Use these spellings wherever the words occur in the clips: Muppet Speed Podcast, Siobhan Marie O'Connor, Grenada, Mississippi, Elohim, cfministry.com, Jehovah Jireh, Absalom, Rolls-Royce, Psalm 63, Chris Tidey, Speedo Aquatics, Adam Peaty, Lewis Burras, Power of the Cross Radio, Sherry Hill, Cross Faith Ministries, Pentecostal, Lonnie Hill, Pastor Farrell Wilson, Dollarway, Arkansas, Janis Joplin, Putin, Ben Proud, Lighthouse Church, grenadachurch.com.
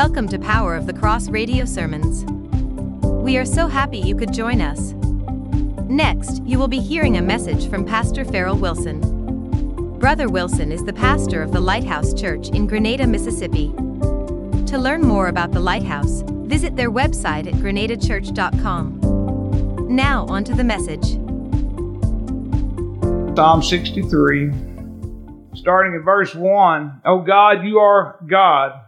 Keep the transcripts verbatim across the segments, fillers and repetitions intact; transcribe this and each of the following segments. Welcome to Power of the Cross Radio Sermons. We are so happy you could join us. Next, you will be hearing a message from Pastor Farrell Wilson. Brother Wilson is the pastor of the Lighthouse Church in Grenada, Mississippi. To learn more about the Lighthouse, visit their website at grenada church dot com. Now on to the message. Psalm sixty-three, starting at verse one. O God, you are God.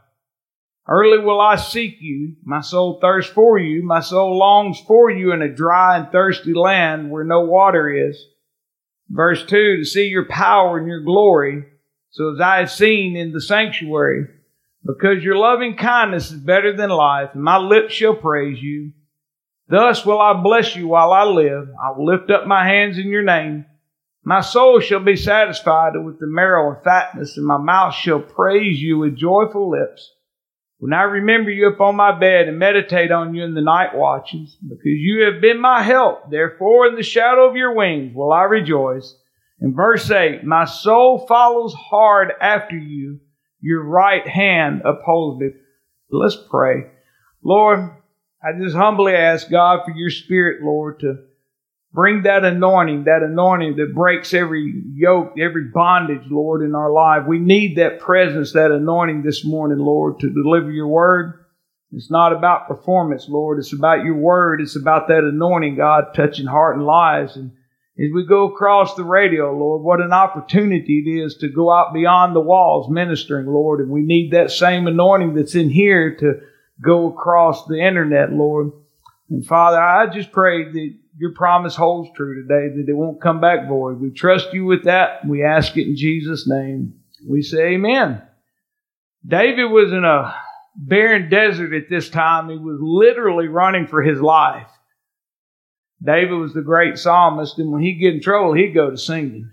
Early will I seek you. My soul thirsts for you. My soul longs for you in a dry and thirsty land where no water is. Verse two, to see your power and your glory, so as I have seen in the sanctuary. Because your loving kindness is better than life, and my lips shall praise you. Thus will I bless you while I live. I will lift up my hands in your name. My soul shall be satisfied with the marrow and fatness, and my mouth shall praise you with joyful lips. When I remember you upon my bed and meditate on you in the night watches, because you have been my help, therefore in the shadow of your wings will I rejoice. In verse eight, my soul follows hard after you. Your right hand upholds me. Let's pray. Lord, I just humbly ask God for your spirit, Lord, to bring that anointing, that anointing that breaks every yoke, every bondage, Lord, in our life. We need that presence, that anointing this morning, Lord, to deliver your word. It's not about performance, Lord. It's about your word. It's about that anointing, God, touching heart and lives. And as we go across the radio, Lord, what an opportunity it is to go out beyond the walls ministering, Lord. And we need that same anointing that's in here to go across the internet, Lord. And Father, I just pray that your promise holds true today, that it won't come back void. We trust you with that. We ask it in Jesus' name. We say amen. David was in a barren desert at this time. He was literally running for his life. David was the great psalmist, and when he'd get in trouble, he'd go to singing.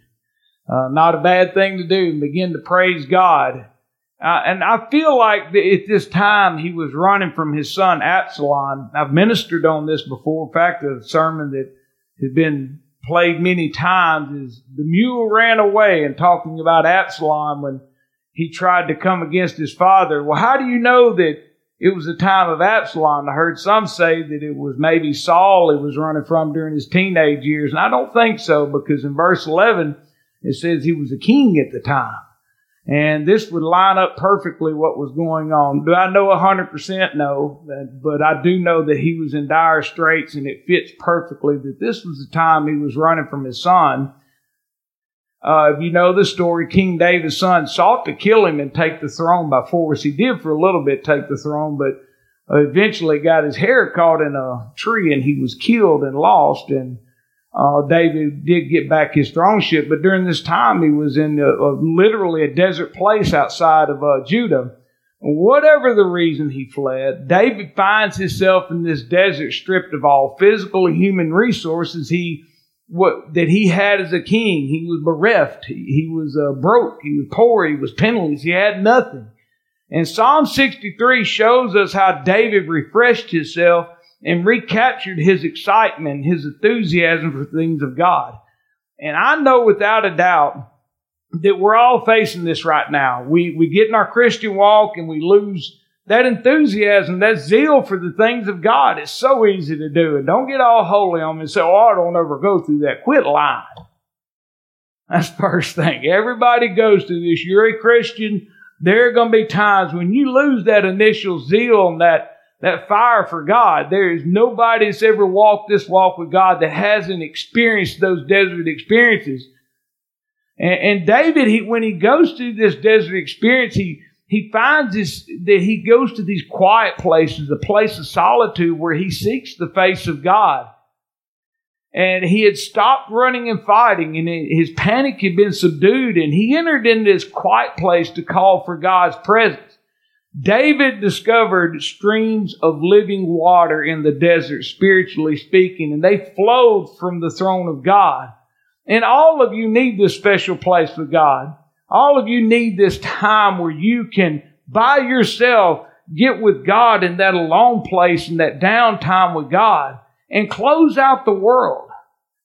Uh, not a bad thing to do, and begin to praise God. Uh, and I feel like th- at this time he was running from his son Absalom. I've ministered on this before. In fact, a sermon that has been played many times is the mule ran away, and talking about Absalom when he tried to come against his father. Well, how do you know that it was the time of Absalom? I heard some say that it was maybe Saul he was running from during his teenage years. And I don't think so, because in verse eleven, it says he was a king at the time. And this would line up perfectly what was going on. Do I know one hundred percent? No. But I do know that he was in dire straits, and it fits perfectly that this was the time he was running from his son. Uh, if you know the story, King David's son sought to kill him and take the throne by force. He did for a little bit take the throne, but eventually got his hair caught in a tree, and he was killed and lost. And uh, David did get back his throneship, but during this time he was in a, a, literally a desert place outside of uh, Judah. Whatever the reason he fled, David finds himself in this desert stripped of all physical and human resources he What that he had as a king. He was bereft. He, he was uh, broke. He was poor. He was penniless. He had nothing. And Psalm sixty-three shows us how David refreshed himself and recaptured his excitement, his enthusiasm for things of God. And I know without a doubt that we're all facing this right now. We, we get in our Christian walk and we lose that enthusiasm, that zeal for the things of God. Is so easy to do. And don't get all holy on me and say, oh, I don't ever go through that. Quit lying. That's the first thing. Everybody goes through this. You're a Christian. There are going to be times when you lose that initial zeal and that, that fire for God. There is nobody that's ever walked this walk with God that hasn't experienced those desert experiences. And, and David, he, when he goes through this desert experience, he He finds this, that he goes to these quiet places, a place of solitude where he seeks the face of God. And he had stopped running and fighting, and his panic had been subdued, and he entered into this quiet place to call for God's presence. David discovered streams of living water in the desert, spiritually speaking, and they flowed from the throne of God. And all of you need this special place with God. All of you need this time where you can, by yourself, get with God in that alone place, in that downtime with God, and close out the world.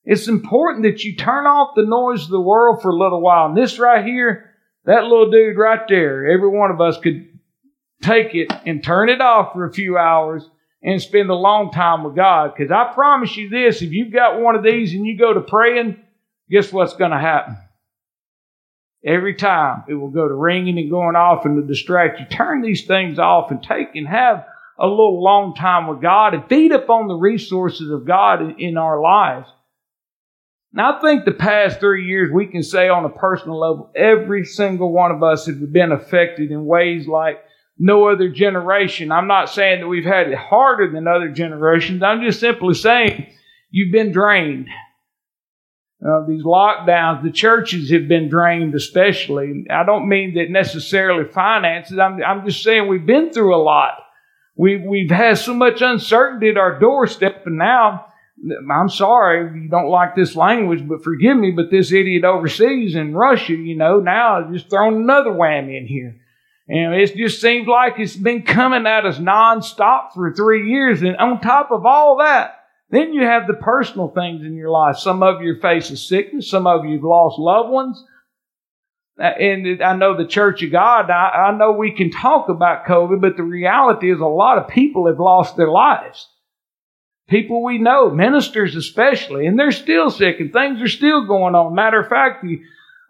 It's important that you turn off the noise of the world for a little while. And this right here, that little dude right there, every one of us could take it and turn it off for a few hours and spend a long time with God. Because I promise you this, if you've got one of these and you go to praying, guess what's going to happen? Every time it will go to ringing and going off and to distract you. Turn these things off and take and have a little long time with God and feed upon the resources of God in, in our lives. Now, I think the past three years, we can say on a personal level, every single one of us has been affected in ways like no other generation. I'm not saying that we've had it harder than other generations. I'm just simply saying you've been drained. Uh, these lockdowns, the churches have been drained especially. I don't mean that necessarily finances. I'm, I'm just saying we've been through a lot. We, we've had so much uncertainty at our doorstep, and now, I'm sorry if you don't like this language, but forgive me, but this idiot overseas in Russia, you know, now just thrown another whammy in here. And it just seems like it's been coming at us nonstop for three years. And on top of all that, then you have the personal things in your life. Some of you are facing sickness. Some of you have lost loved ones. And I know the Church of God, I, I know we can talk about COVID, but the reality is a lot of people have lost their lives. People we know, ministers especially, and they're still sick and things are still going on. Matter of fact, the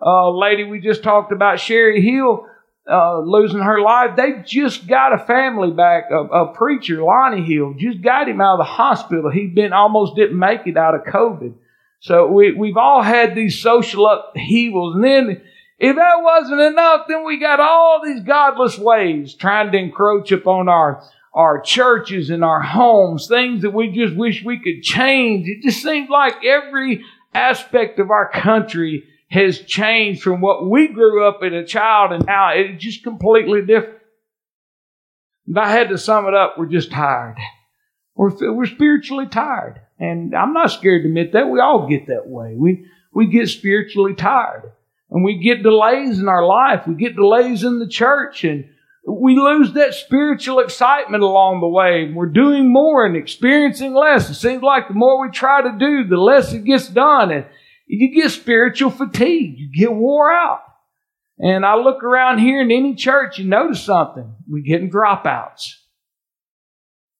uh, lady we just talked about, Sherry Hill, uh, losing her life, they just got a family back, a, a preacher, Lonnie Hill, just got him out of the hospital. He'd been almost didn't make it out of COVID. So we, we've all had these social upheavals. And then if that wasn't enough, then we got all these godless ways trying to encroach upon our our churches and our homes, things that we just wish we could change. It just seems like every aspect of our country has changed from what we grew up as a child, and now it's just completely different. If I had to sum it up, we're just tired. We're, we're spiritually tired. And I'm not scared to admit that. We all get that way. We, we get spiritually tired. And we get delays in our life. We get delays in the church, and we lose that spiritual excitement along the way. We're doing more and experiencing less. It seems like the more we try to do, the less it gets done. And you get spiritual fatigue. You get wore out. And I look around here in any church, you notice something. We're getting dropouts.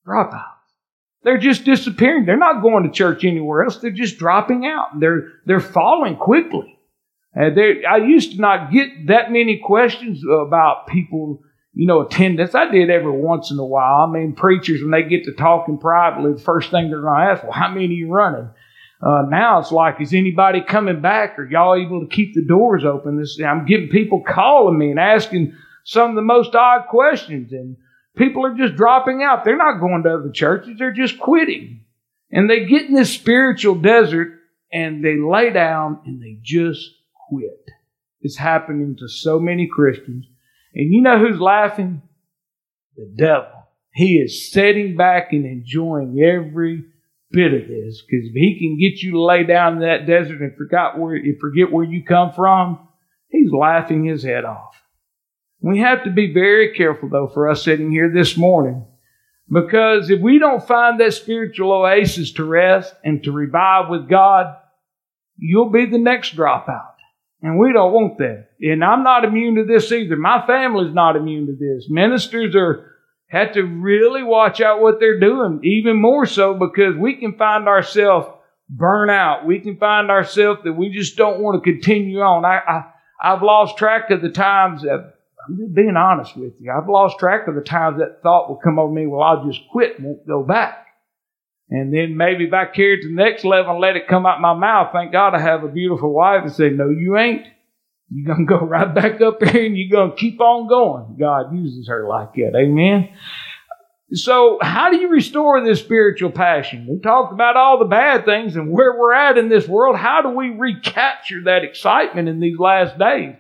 Dropouts. They're just disappearing. They're not going to church anywhere else. They're just dropping out. They're, they're falling quickly. Uh, I used to not get that many questions about people, you know, attendance. I did every once in a while. I mean, preachers, when they get to talking privately, the first thing they're going to ask, well, how many are you running? Uh, now it's like, is anybody coming back? Are y'all able to keep the doors open? This, I'm getting people calling me and asking some of the most odd questions. And people are just dropping out. They're not going to other churches. They're just quitting. And they get in this spiritual desert and they lay down and they just quit. It's happening to so many Christians. And you know who's laughing? The devil. He is sitting back and enjoying every bit of this, because if he can get you to lay down in that desert and forget where, forget where you come from, he's laughing his head off. We have to be very careful, though, for us sitting here this morning, because if we don't find that spiritual oasis to rest and to revive with God, you'll be the next dropout. And we don't want that. And I'm not immune to this either. My family's not immune to this. Ministers are have to really watch out what they're doing, even more so, because we can find ourselves burnt out. We can find ourselves that we just don't want to continue on. I, I, I've lost track of the times. That, I'm just being honest with you. I've lost track of the times that thought will come over me, well, I'll just quit and won't go back. And then maybe if I carry it to the next level and let it come out my mouth, thank God I have a beautiful wife, and say, no, you ain't. You're going to go right back up here and you're going to keep on going. God uses her like that. Amen. So how do you restore this spiritual passion? We talked about all the bad things and where we're at in this world. How do we recapture that excitement in these last days?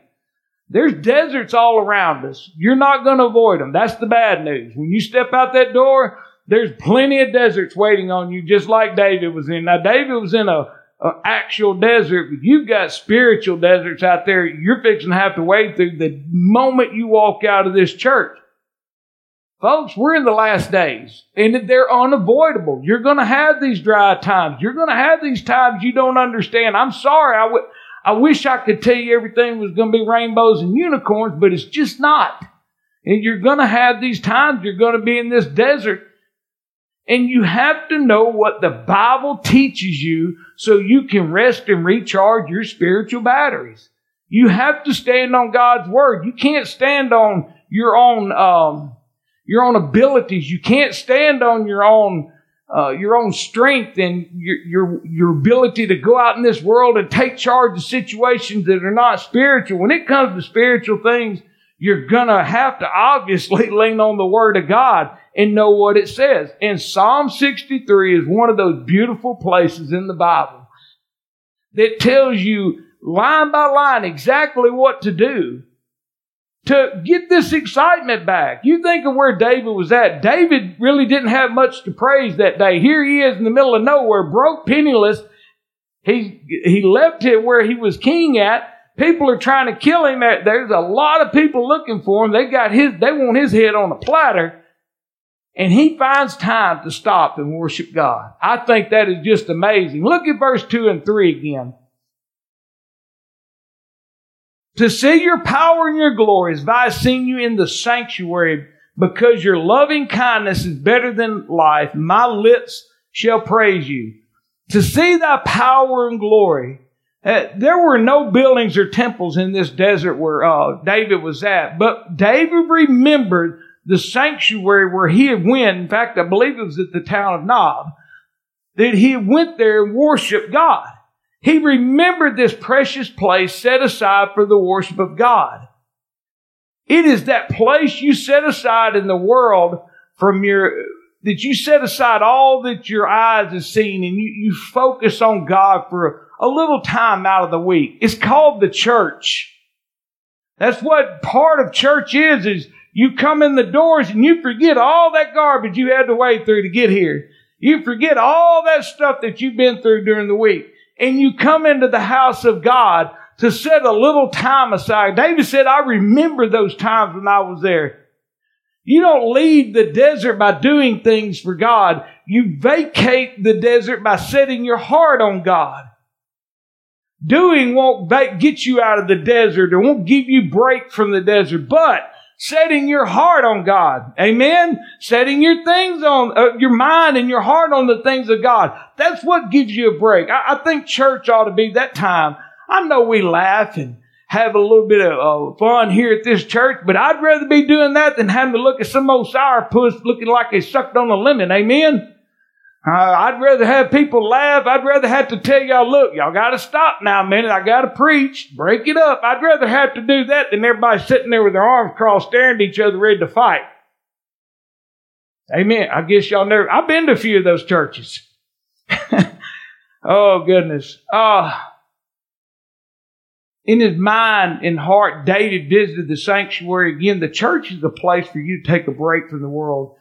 There's deserts all around us. You're not going to avoid them. That's the bad news. When you step out that door, there's plenty of deserts waiting on you, just like David was in. Now, David was in a, a actual desert, but you've got spiritual deserts out there you're fixing to have to wade through the moment you walk out of this church. Folks, we're in the last days, and they're unavoidable. You're going to have these dry times. You're going to have these times you don't understand. I'm sorry. I, w- I wish I could tell you everything was going to be rainbows and unicorns, but it's just not. And you're going to have these times. You're going to be in this desert. And you have to know what the Bible teaches you so you can rest and recharge your spiritual batteries. You have to stand on God's Word. You can't stand on your own um, your own abilities. You can't stand on your own uh, your own strength and your, your, your ability to go out in this world and take charge of situations that are not spiritual. When it comes to spiritual things, you're going to have to obviously lean on the Word of God and know what it says. And Psalm sixty-three is one of those beautiful places in the Bible that tells you line by line exactly what to do to get this excitement back. You think of where David was at. David really didn't have much to praise that day. Here he is in the middle of nowhere, broke, penniless. He, he left it where he was king at. People are trying to kill him. There's a lot of people looking for him. They got his, they want his head on a platter. And he finds time to stop and worship God. I think that is just amazing. Look at verse two and three again. To see your power and your glory as I have seen you in the sanctuary, because your loving kindness is better than life. My lips shall praise you. To see thy power and glory. Uh, there were no buildings or temples in this desert where uh, David was at. But David remembered the sanctuary where he had went. In fact, I believe it was at the town of Nob, that he went there and worshiped God. He remembered this precious place set aside for the worship of God. It is that place you set aside in the world from your, that you set aside all that your eyes have seen, and you, you focus on God for a little time out of the week. It's called the church. That's what part of church is, is you come in the doors and you forget all that garbage you had to wade through to get here. You forget all that stuff that you've been through during the week. And you come into the house of God to set a little time aside. David said, I remember those times when I was there. You don't leave the desert by doing things for God. You vacate the desert by setting your heart on God. Doing won't get you out of the desert or won't give you break from the desert, but setting your heart on God. Amen? Setting your things on, uh, your mind and your heart on the things of God. That's what gives you a break. I, I think church ought to be that time. I know we laugh and have a little bit of uh, fun here at this church, but I'd rather be doing that than having to look at some old sourpuss looking like they sucked on a lemon. Amen? Uh, I'd rather have people laugh. I'd rather have to tell y'all, look, y'all got to stop now a minute. I got to preach. Break it up. I'd rather have to do that than everybody sitting there with their arms crossed, staring at each other, ready to fight. Amen. I guess y'all never... I've been to a few of those churches. Oh, goodness. Uh, in his mind and heart, David visited the sanctuary again. The church is the place for you to take a break from the world.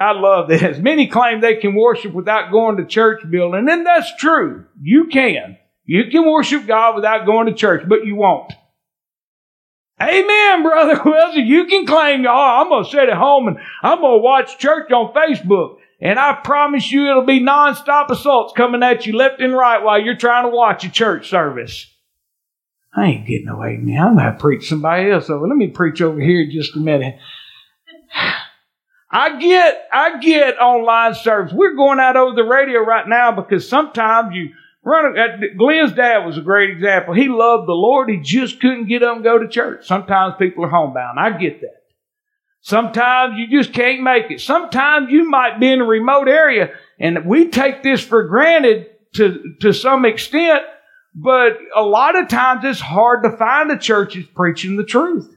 I love this. Many claim they can worship without going to church building. And that's true. You can. You can worship God without going to church, but you won't. Amen, Brother Wilson. You can claim, oh, I'm going to sit at home and I'm going to watch church on Facebook. And I promise you it'll be nonstop assaults coming at you left and right while you're trying to watch a church service. I ain't getting no amen. I'm going to preach somebody else over. Let me preach over here just a minute. I get, I get online service. We're going out over the radio right now because sometimes you run. Glenn's dad was a great example. He loved the Lord. He just couldn't get up and go to church. Sometimes people are homebound. I get that. Sometimes you just can't make it. Sometimes you might be in a remote area, and we take this for granted to, to some extent, but a lot of times it's hard to find a church that's preaching the truth.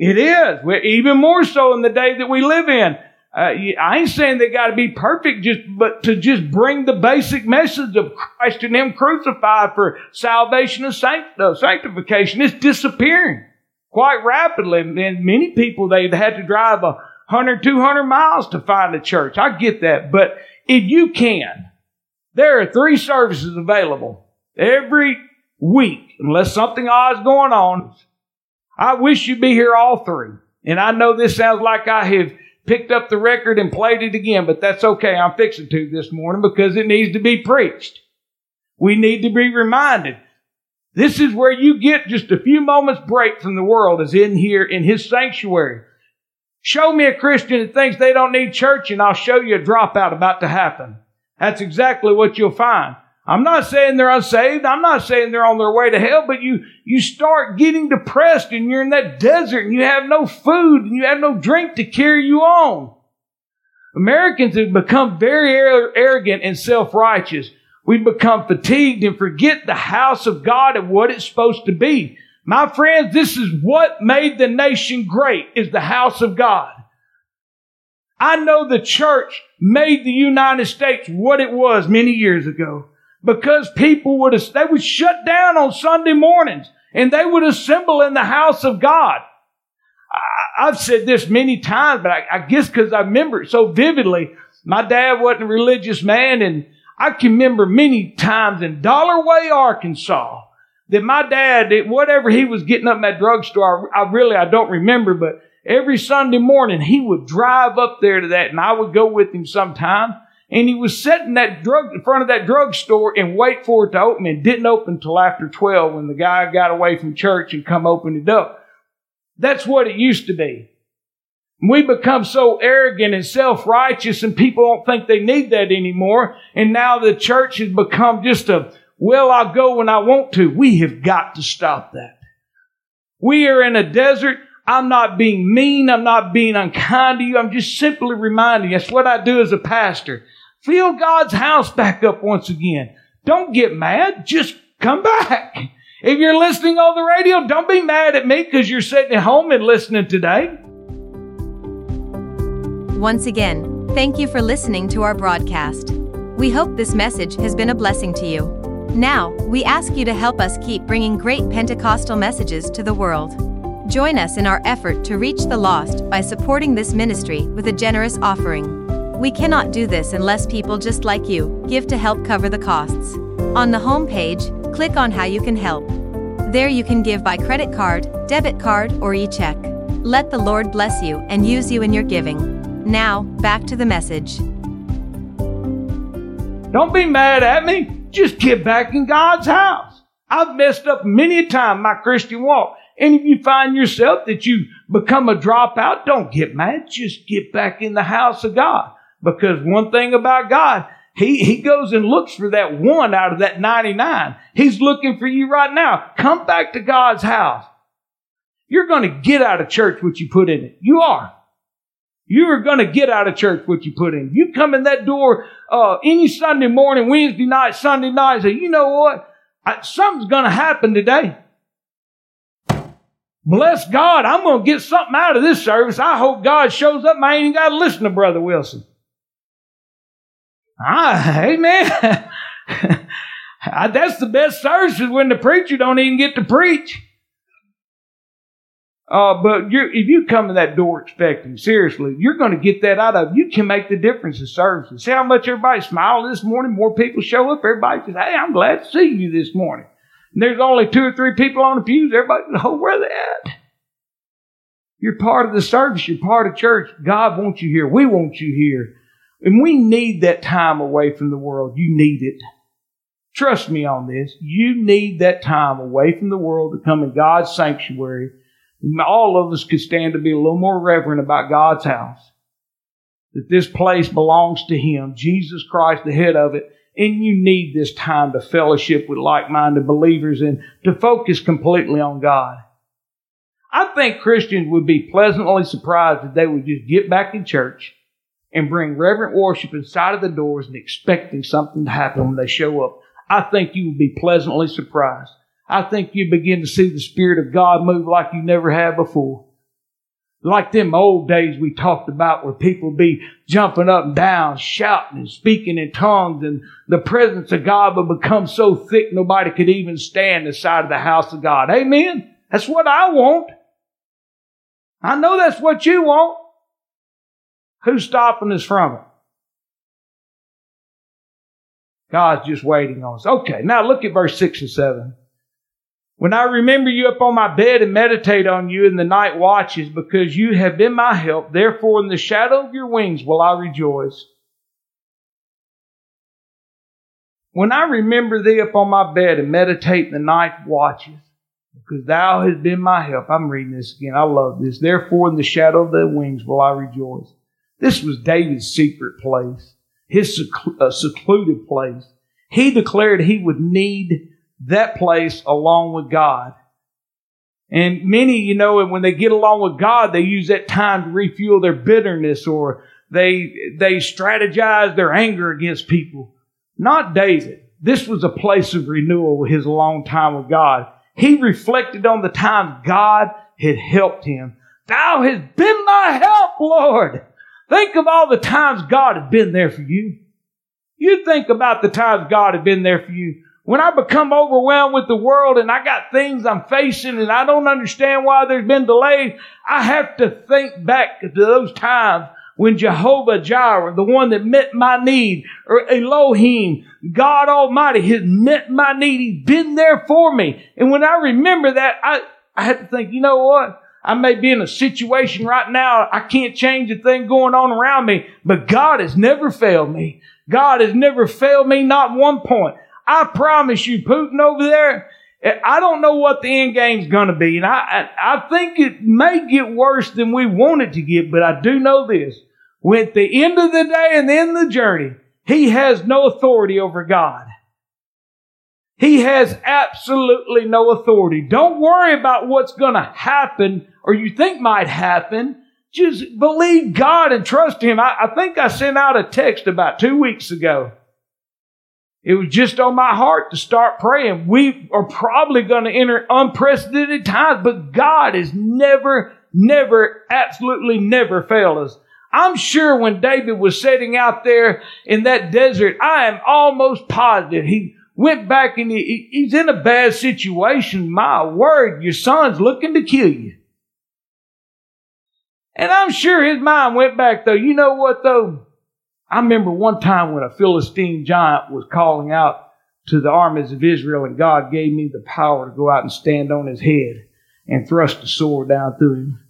It is. We're even more so in the day that we live in. Uh, I ain't saying they got to be perfect, just but to just bring the basic message of Christ and Him crucified for salvation and sanct- uh, sanctification is disappearing quite rapidly. And many people, they've had to drive one hundred, two hundred miles to find a church. I get that. But if you can, there are three services available every week, unless something odd is going on. I wish you'd be here all three. And I know this sounds like I have picked up the record and played it again, but that's okay. I'm fixing to this morning because it needs to be preached. We need to be reminded This is where you get just a few moments break from the world, is in here in His sanctuary. Show me a Christian that thinks they don't need church, and I'll show you a dropout about to happen. That's exactly what you'll find. I'm not saying they're unsaved. I'm not saying they're on their way to hell, but you, you start getting depressed, and you're in that desert, and you have no food, and you have no drink to carry you on. Americans have become very arrogant and self-righteous. We've become fatigued and forget the house of God and what it's supposed to be. My friends, this is what made the nation great, is the house of God. I know the church made the United States what it was many years ago, because people would, they would shut down on Sunday mornings and they would assemble in the house of God. I've said this many times, but I, I guess because I remember it so vividly. My dad wasn't a religious man, and I can remember many times in Dollarway, Arkansas, that my dad, whatever he was getting up in that drugstore, I, I really, I don't remember, but every Sunday morning he would drive up there to that, and I would go with him sometime, and he was sitting that drug, in front of that drugstore and wait for it to open. It didn't open until after twelve, when the guy got away from church and come open it up. That's what it used to be. We become so arrogant and self-righteous, and people don't think they need that anymore. And now the church has become just a, well, I'll go when I want to. We have got to stop that. We are in a desert. I'm not being mean. I'm not being unkind to you. I'm just simply reminding you. That's what I do as a pastor. Fill God's house back up once again. Don't get mad. Just come back. If you're listening on the radio, don't be mad at me because you're sitting at home and listening today. Once again, thank you for listening to our broadcast. We hope this message has been a blessing to you. Now, we ask you to help us keep bringing great Pentecostal messages to the world. Join us in our effort to reach the lost by supporting this ministry with a generous offering. We cannot do this unless people just like you give to help cover the costs. On the home page, click on how you can help. There you can give by credit card, debit card, or e-check. Let the Lord bless you and use you in your giving. Now, back to the message. Don't be mad at me. Just get back in God's house. I've messed up many a time my Christian walk. And if you find yourself that you become a dropout, don't get mad. Just get back in the house of God. Because one thing about God, He, he goes and looks for that one out of that ninety-nine. He's looking for you right now. Come back to God's house. You're going to get out of church what you put in it. You are. You are going to get out of church what you put in. You come in that door uh, any Sunday morning, Wednesday night, Sunday night, and say, you know what? I, something's going to happen today. Bless God, I'm going to get something out of this service. I hope God shows up. I ain't got to listen to Brother Wilson. Ah, amen. That's the best service is when the preacher don't even get to preach. Uh, but you're, if you come to that door expecting, seriously, you're going to get that out of you. You can make the difference in services. See how much everybody smiled this morning? More people show up. Everybody says, hey, I'm glad to see you this morning. And there's only two or three people on the pews. Everybody says, oh, where are they at? You're part of the service. You're part of church. God wants you here. We want you here. And we need that time away from the world. You need it. Trust me on this. You need that time away from the world to come in God's sanctuary. All of us could stand to be a little more reverent about God's house. That this place belongs to Him. Jesus Christ, the head of it. And you need this time to fellowship with like-minded believers and to focus completely on God. I think Christians would be pleasantly surprised if they would just get back in church and bring reverent worship inside of the doors and expecting something to happen when they show up. I think you will be pleasantly surprised. I think you begin to see the Spirit of God move like you never have before. Like them old days we talked about where people be jumping up and down, shouting and speaking in tongues, and the presence of God would become so thick nobody could even stand inside of the house of God. Amen? That's what I want. I know that's what you want. Who's stopping us from it? God's just waiting on us. Okay, now look at verse six and seven. When I remember you up on my bed and meditate on you in the night watches, because you have been my help, therefore in the shadow of your wings will I rejoice. When I remember thee upon my bed and meditate the night watches, because thou hast been my help. I'm reading this again. I love this. Therefore, in the shadow of thy wings will I rejoice. This was David's secret place, his secluded place. He declared he would need that place along with God. And many, you know, when they get along with God, they use that time to refuel their bitterness, or they they strategize their anger against people. Not David. This was a place of renewal, his long time with God. He reflected on the time God had helped him. Thou hast been my help, Lord. Think of all the times God has been there for you. You think about the times God has been there for you. When I become overwhelmed with the world and I got things I'm facing and I don't understand why there's been delays, I have to think back to those times when Jehovah Jireh, the one that met my need, or Elohim, God Almighty, has met my need. He's been there for me. And when I remember that, I, I have to think, you know what? I may be in a situation right now. I can't change the thing going on around me, but God has never failed me. God has never failed me, not one point. I promise you, Putin over there, I don't know what the end game's going to be. And I, I, I think it may get worse than we want it to get, but I do know this. With the end of the day and the end of the journey, he has no authority over God. He has absolutely no authority. Don't worry about what's going to happen or you think might happen. Just believe God and trust him. I, I think I sent out a text about two weeks ago. It was just on my heart to start praying. We are probably going to enter unprecedented times, but God has never, never, absolutely never failed us. I'm sure when David was sitting out there in that desert, I am almost positive he went back and he, he's in a bad situation. My word, your son's looking to kill you. And I'm sure his mind went back, though. You know what, though? I remember one time when a Philistine giant was calling out to the armies of Israel, and God gave me the power to go out and stand on his head and thrust a sword down through him.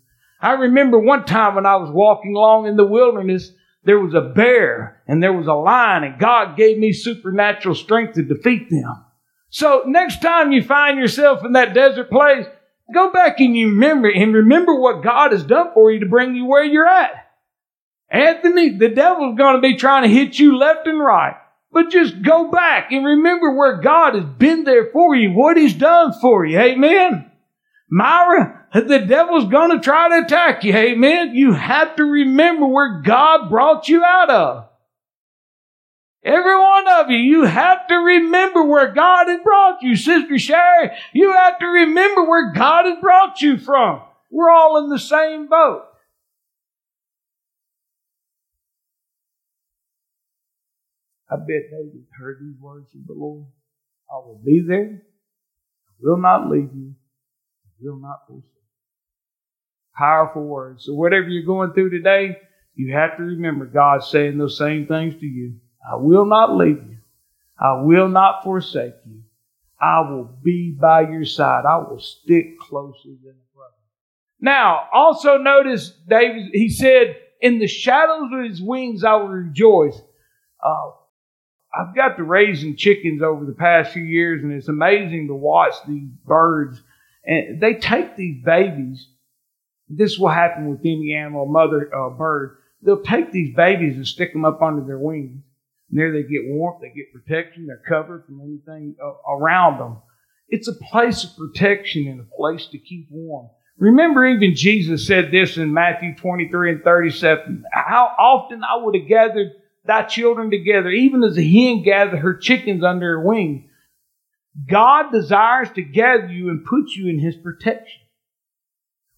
I remember one time when I was walking along in the wilderness, there was a bear and there was a lion, and God gave me supernatural strength to defeat them. So next time you find yourself in that desert place, go back and you remember and remember what God has done for you to bring you where you're at. Anthony, the devil's going to be trying to hit you left and right. But just go back and remember where God has been there for you, what he's done for you. Amen. Myra, the devil's going to try to attack you. Amen. You have to remember where God brought you out of. Every one of you, you have to remember where God has brought you. Sister Sherry, you have to remember where God has brought you from. We're all in the same boat. I bet David heard these words of the Lord. I will be there. I will not leave you. I will not forsake you. Powerful words. So whatever you're going through today, you have to remember God saying those same things to you. I will not leave you. I will not forsake you. I will be by your side. I will stick closer than a brother. Now, also notice David, he said, in the shadows of his wings I will rejoice. Uh, I've got to raising chickens over the past few years, and it's amazing to watch these birds. And they take these babies. This will happen with any animal, mother uh, bird. They'll take these babies and stick them up under their wings. And there they get warmth, they get protection, they're covered from anything uh, around them. It's a place of protection and a place to keep warm. Remember, even Jesus said this in Matthew twenty-three and thirty-seven. How often I would have gathered thy children together, even as a hen gathers her chickens under her wing. God desires to gather you and put you in his protection.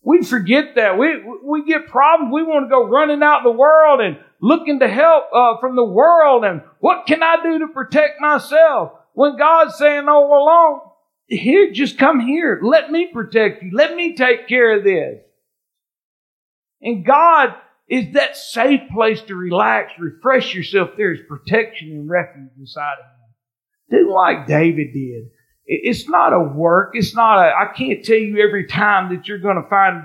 We forget that. We we get problems. We want to go running out in the world and looking to help uh, from the world. And what can I do to protect myself? When God's saying all along, here, just come here. Let me protect you. Let me take care of this. And God is that safe place to relax, refresh yourself. There is protection and refuge inside of him. Do like David did. It's not a work. It's not a, I can't tell you every time that you're going to find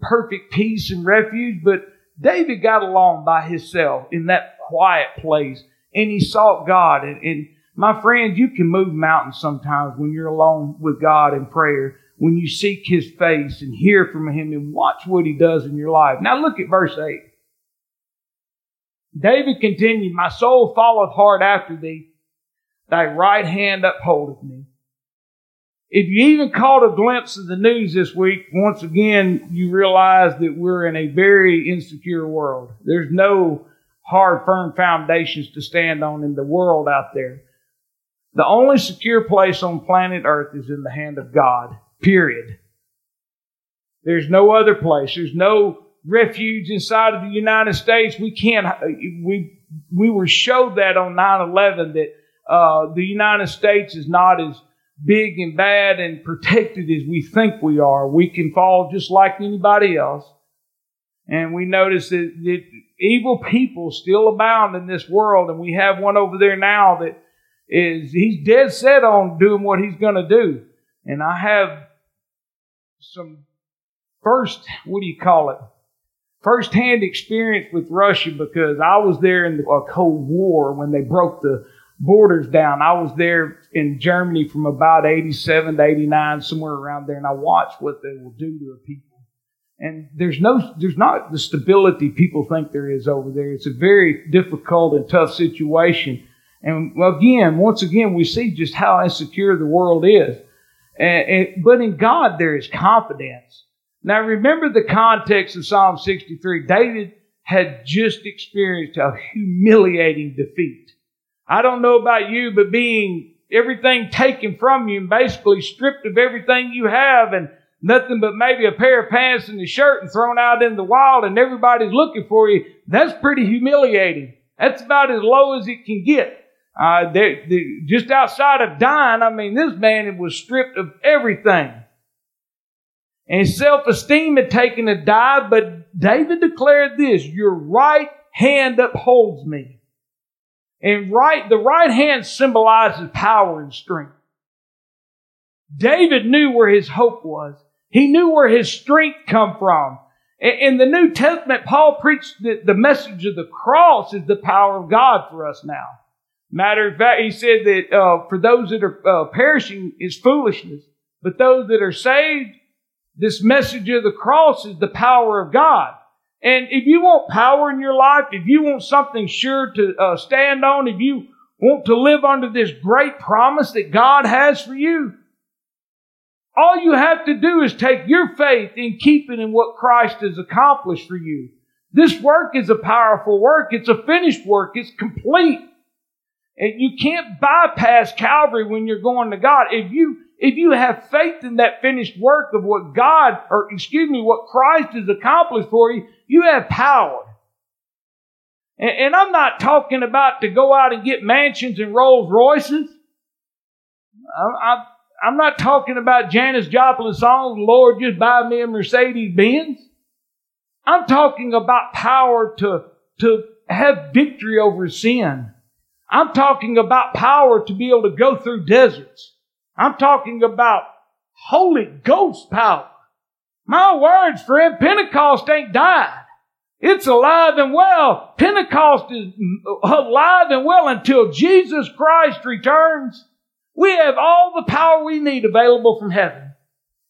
perfect peace and refuge, but David got along by himself in that quiet place, and he sought God. And, and My friends, you can move mountains sometimes when you're alone with God in prayer, when you seek His face and hear from Him and watch what He does in your life. Now look at verse eight. David continued, "My soul followeth hard after thee. Thy right hand upholdeth me." If you even caught a glimpse of the news this week, once again, you realize that we're in a very insecure world. There's no hard, firm foundations to stand on in the world out there. The only secure place on planet Earth is in the hand of God, period. There's no other place. There's no refuge inside of the United States. We can't, we, we were showed that on nine eleven that Uh, the United States is not as big and bad and protected as we think we are. We can fall just like anybody else. And we notice that, that evil people still abound in this world. And we have one over there now that is, he's dead set on doing what he's going to do. And I have some first, what do you call it? First-hand experience with Russia, because I was there in the uh, Cold War when they broke the borders down. I was there in Germany from about eighty-seven to eighty-nine, somewhere around there, and I watched what they will do to a people. And there's no, there's not the stability people think there is over there. It's a very difficult and tough situation. And again, once again, we see just how insecure the world is. And, and, but in God, there is confidence. Now, remember the context of Psalm sixty-three. David had just experienced a humiliating defeat. I don't know about you, but being everything taken from you and basically stripped of everything you have and nothing but maybe a pair of pants and a shirt and thrown out in the wild and everybody's looking for you, that's pretty humiliating. That's about as low as it can get. Uh, they, they, just outside of dying, I mean, this man was stripped of everything. And his self-esteem had taken a dive, but David declared this, "Your right hand upholds me." And right, the right hand symbolizes power and strength. David knew where his hope was. He knew where his strength come from. In the New Testament, Paul preached that the message of the cross is the power of God for us now. Matter of fact, he said that uh, for those that are uh, perishing, is foolishness. But those that are saved, this message of the cross is the power of God. And if you want power in your life, if you want something sure to uh, stand on, if you want to live under this great promise that God has for you, all you have to do is take your faith and keep it in what Christ has accomplished for you. This work is a powerful work. It's a finished work. It's complete. And you can't bypass Calvary when you're going to God. If you If you have faith in that finished work of what God, or excuse me, what Christ has accomplished for you, you have power. And, and I'm not talking about to go out and get mansions and Rolls Royces. I, I, I'm not talking about Janis Joplin songs, "Lord, just buy me a Mercedes Benz." I'm talking about power to, to have victory over sin. I'm talking about power to be able to go through deserts. I'm talking about Holy Ghost power. My words, friend, Pentecost ain't died. It's alive and well. Pentecost is alive and well until Jesus Christ returns. We have all the power we need available from heaven.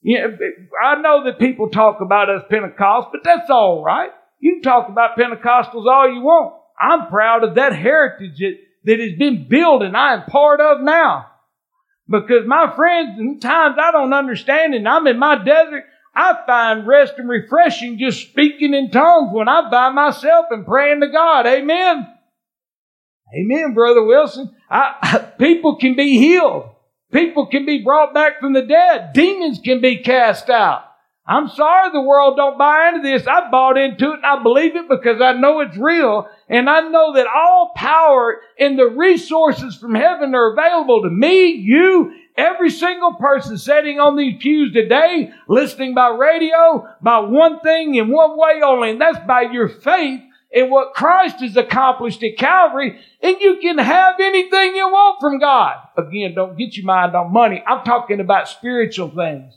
You know, I know that people talk about us Pentecost, but that's all right. You can talk about Pentecostals all you want. I'm proud of that heritage that, that has been built and I am part of now. Because my friends, in times I don't understand and I'm in my desert, I find rest and refreshing just speaking in tongues when I'm by myself and praying to God. Amen. Amen, Brother Wilson. I, I, people can be healed. People can be brought back from the dead. Demons can be cast out. I'm sorry the world don't buy into this. I bought into it and I believe it because I know it's real. And I know that all power and the resources from heaven are available to me, you, every single person sitting on these pews today, listening by radio, by one thing in one way only, and that's by your faith in what Christ has accomplished at Calvary. And you can have anything you want from God. Again, don't get your mind on money. I'm talking about spiritual things.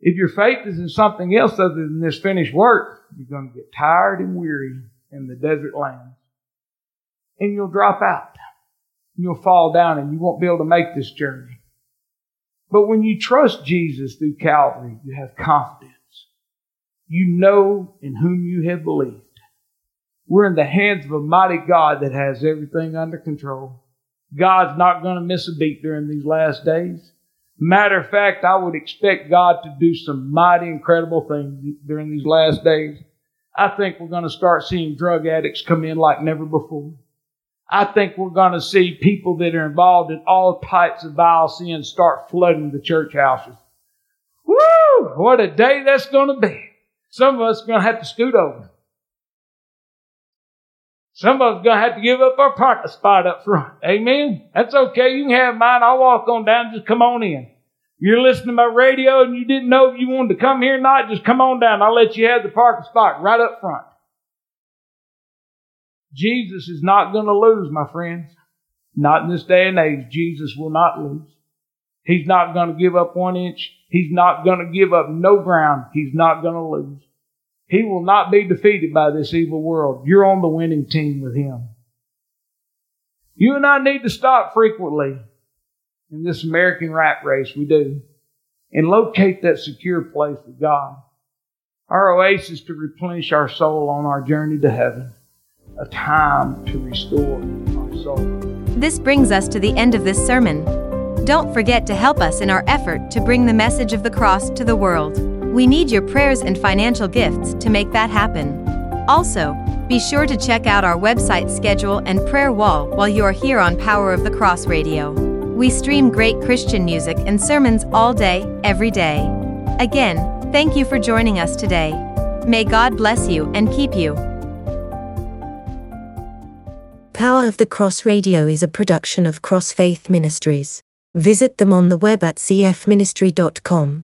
If your faith is in something else other than this finished work, you're going to get tired and weary in the desert lands. and you'll drop out. And you'll fall down and you won't be able to make this journey. But when you trust Jesus through Calvary, you have confidence. You know in whom you have believed. We're in the hands of a mighty God that has everything under control. God's not going to miss a beat during these last days. Matter of fact, I would expect God to do some mighty incredible things during these last days. I think we're going to start seeing drug addicts come in like never before. I think we're going to see people that are involved in all types of vile sins start flooding the church houses. Woo! What a day that's going to be. Some of us are going to have to scoot over. Some of us are going to have to give up our parking spot up front. Amen? That's okay. You can have mine. I'll walk on down. Just come on in. You're listening to my radio and you didn't know if you wanted to come here or not. Just come on down. I'll let you have the parking spot right up front. Jesus is not going to lose, my friends. Not in this day and age. Jesus will not lose. He's not going to give up one inch. He's not going to give up no ground. He's not going to lose. He will not be defeated by this evil world. You're on the winning team with Him. You and I need to stop frequently in this American rat race, we do, and locate that secure place with God. Our oasis to replenish our soul on our journey to heaven. A time to restore our soul. This brings us to the end of this sermon. Don't forget to help us in our effort to bring the message of the cross to the world. We need your prayers and financial gifts to make that happen. Also, be sure to check out our website schedule and prayer wall while you are here on Power of the Cross Radio. We stream great Christian music and sermons all day, every day. Again, thank you for joining us today. May God bless you and keep you. Power of the Cross Radio is a production of Cross Faith Ministries. Visit them on the web at c f ministry dot com.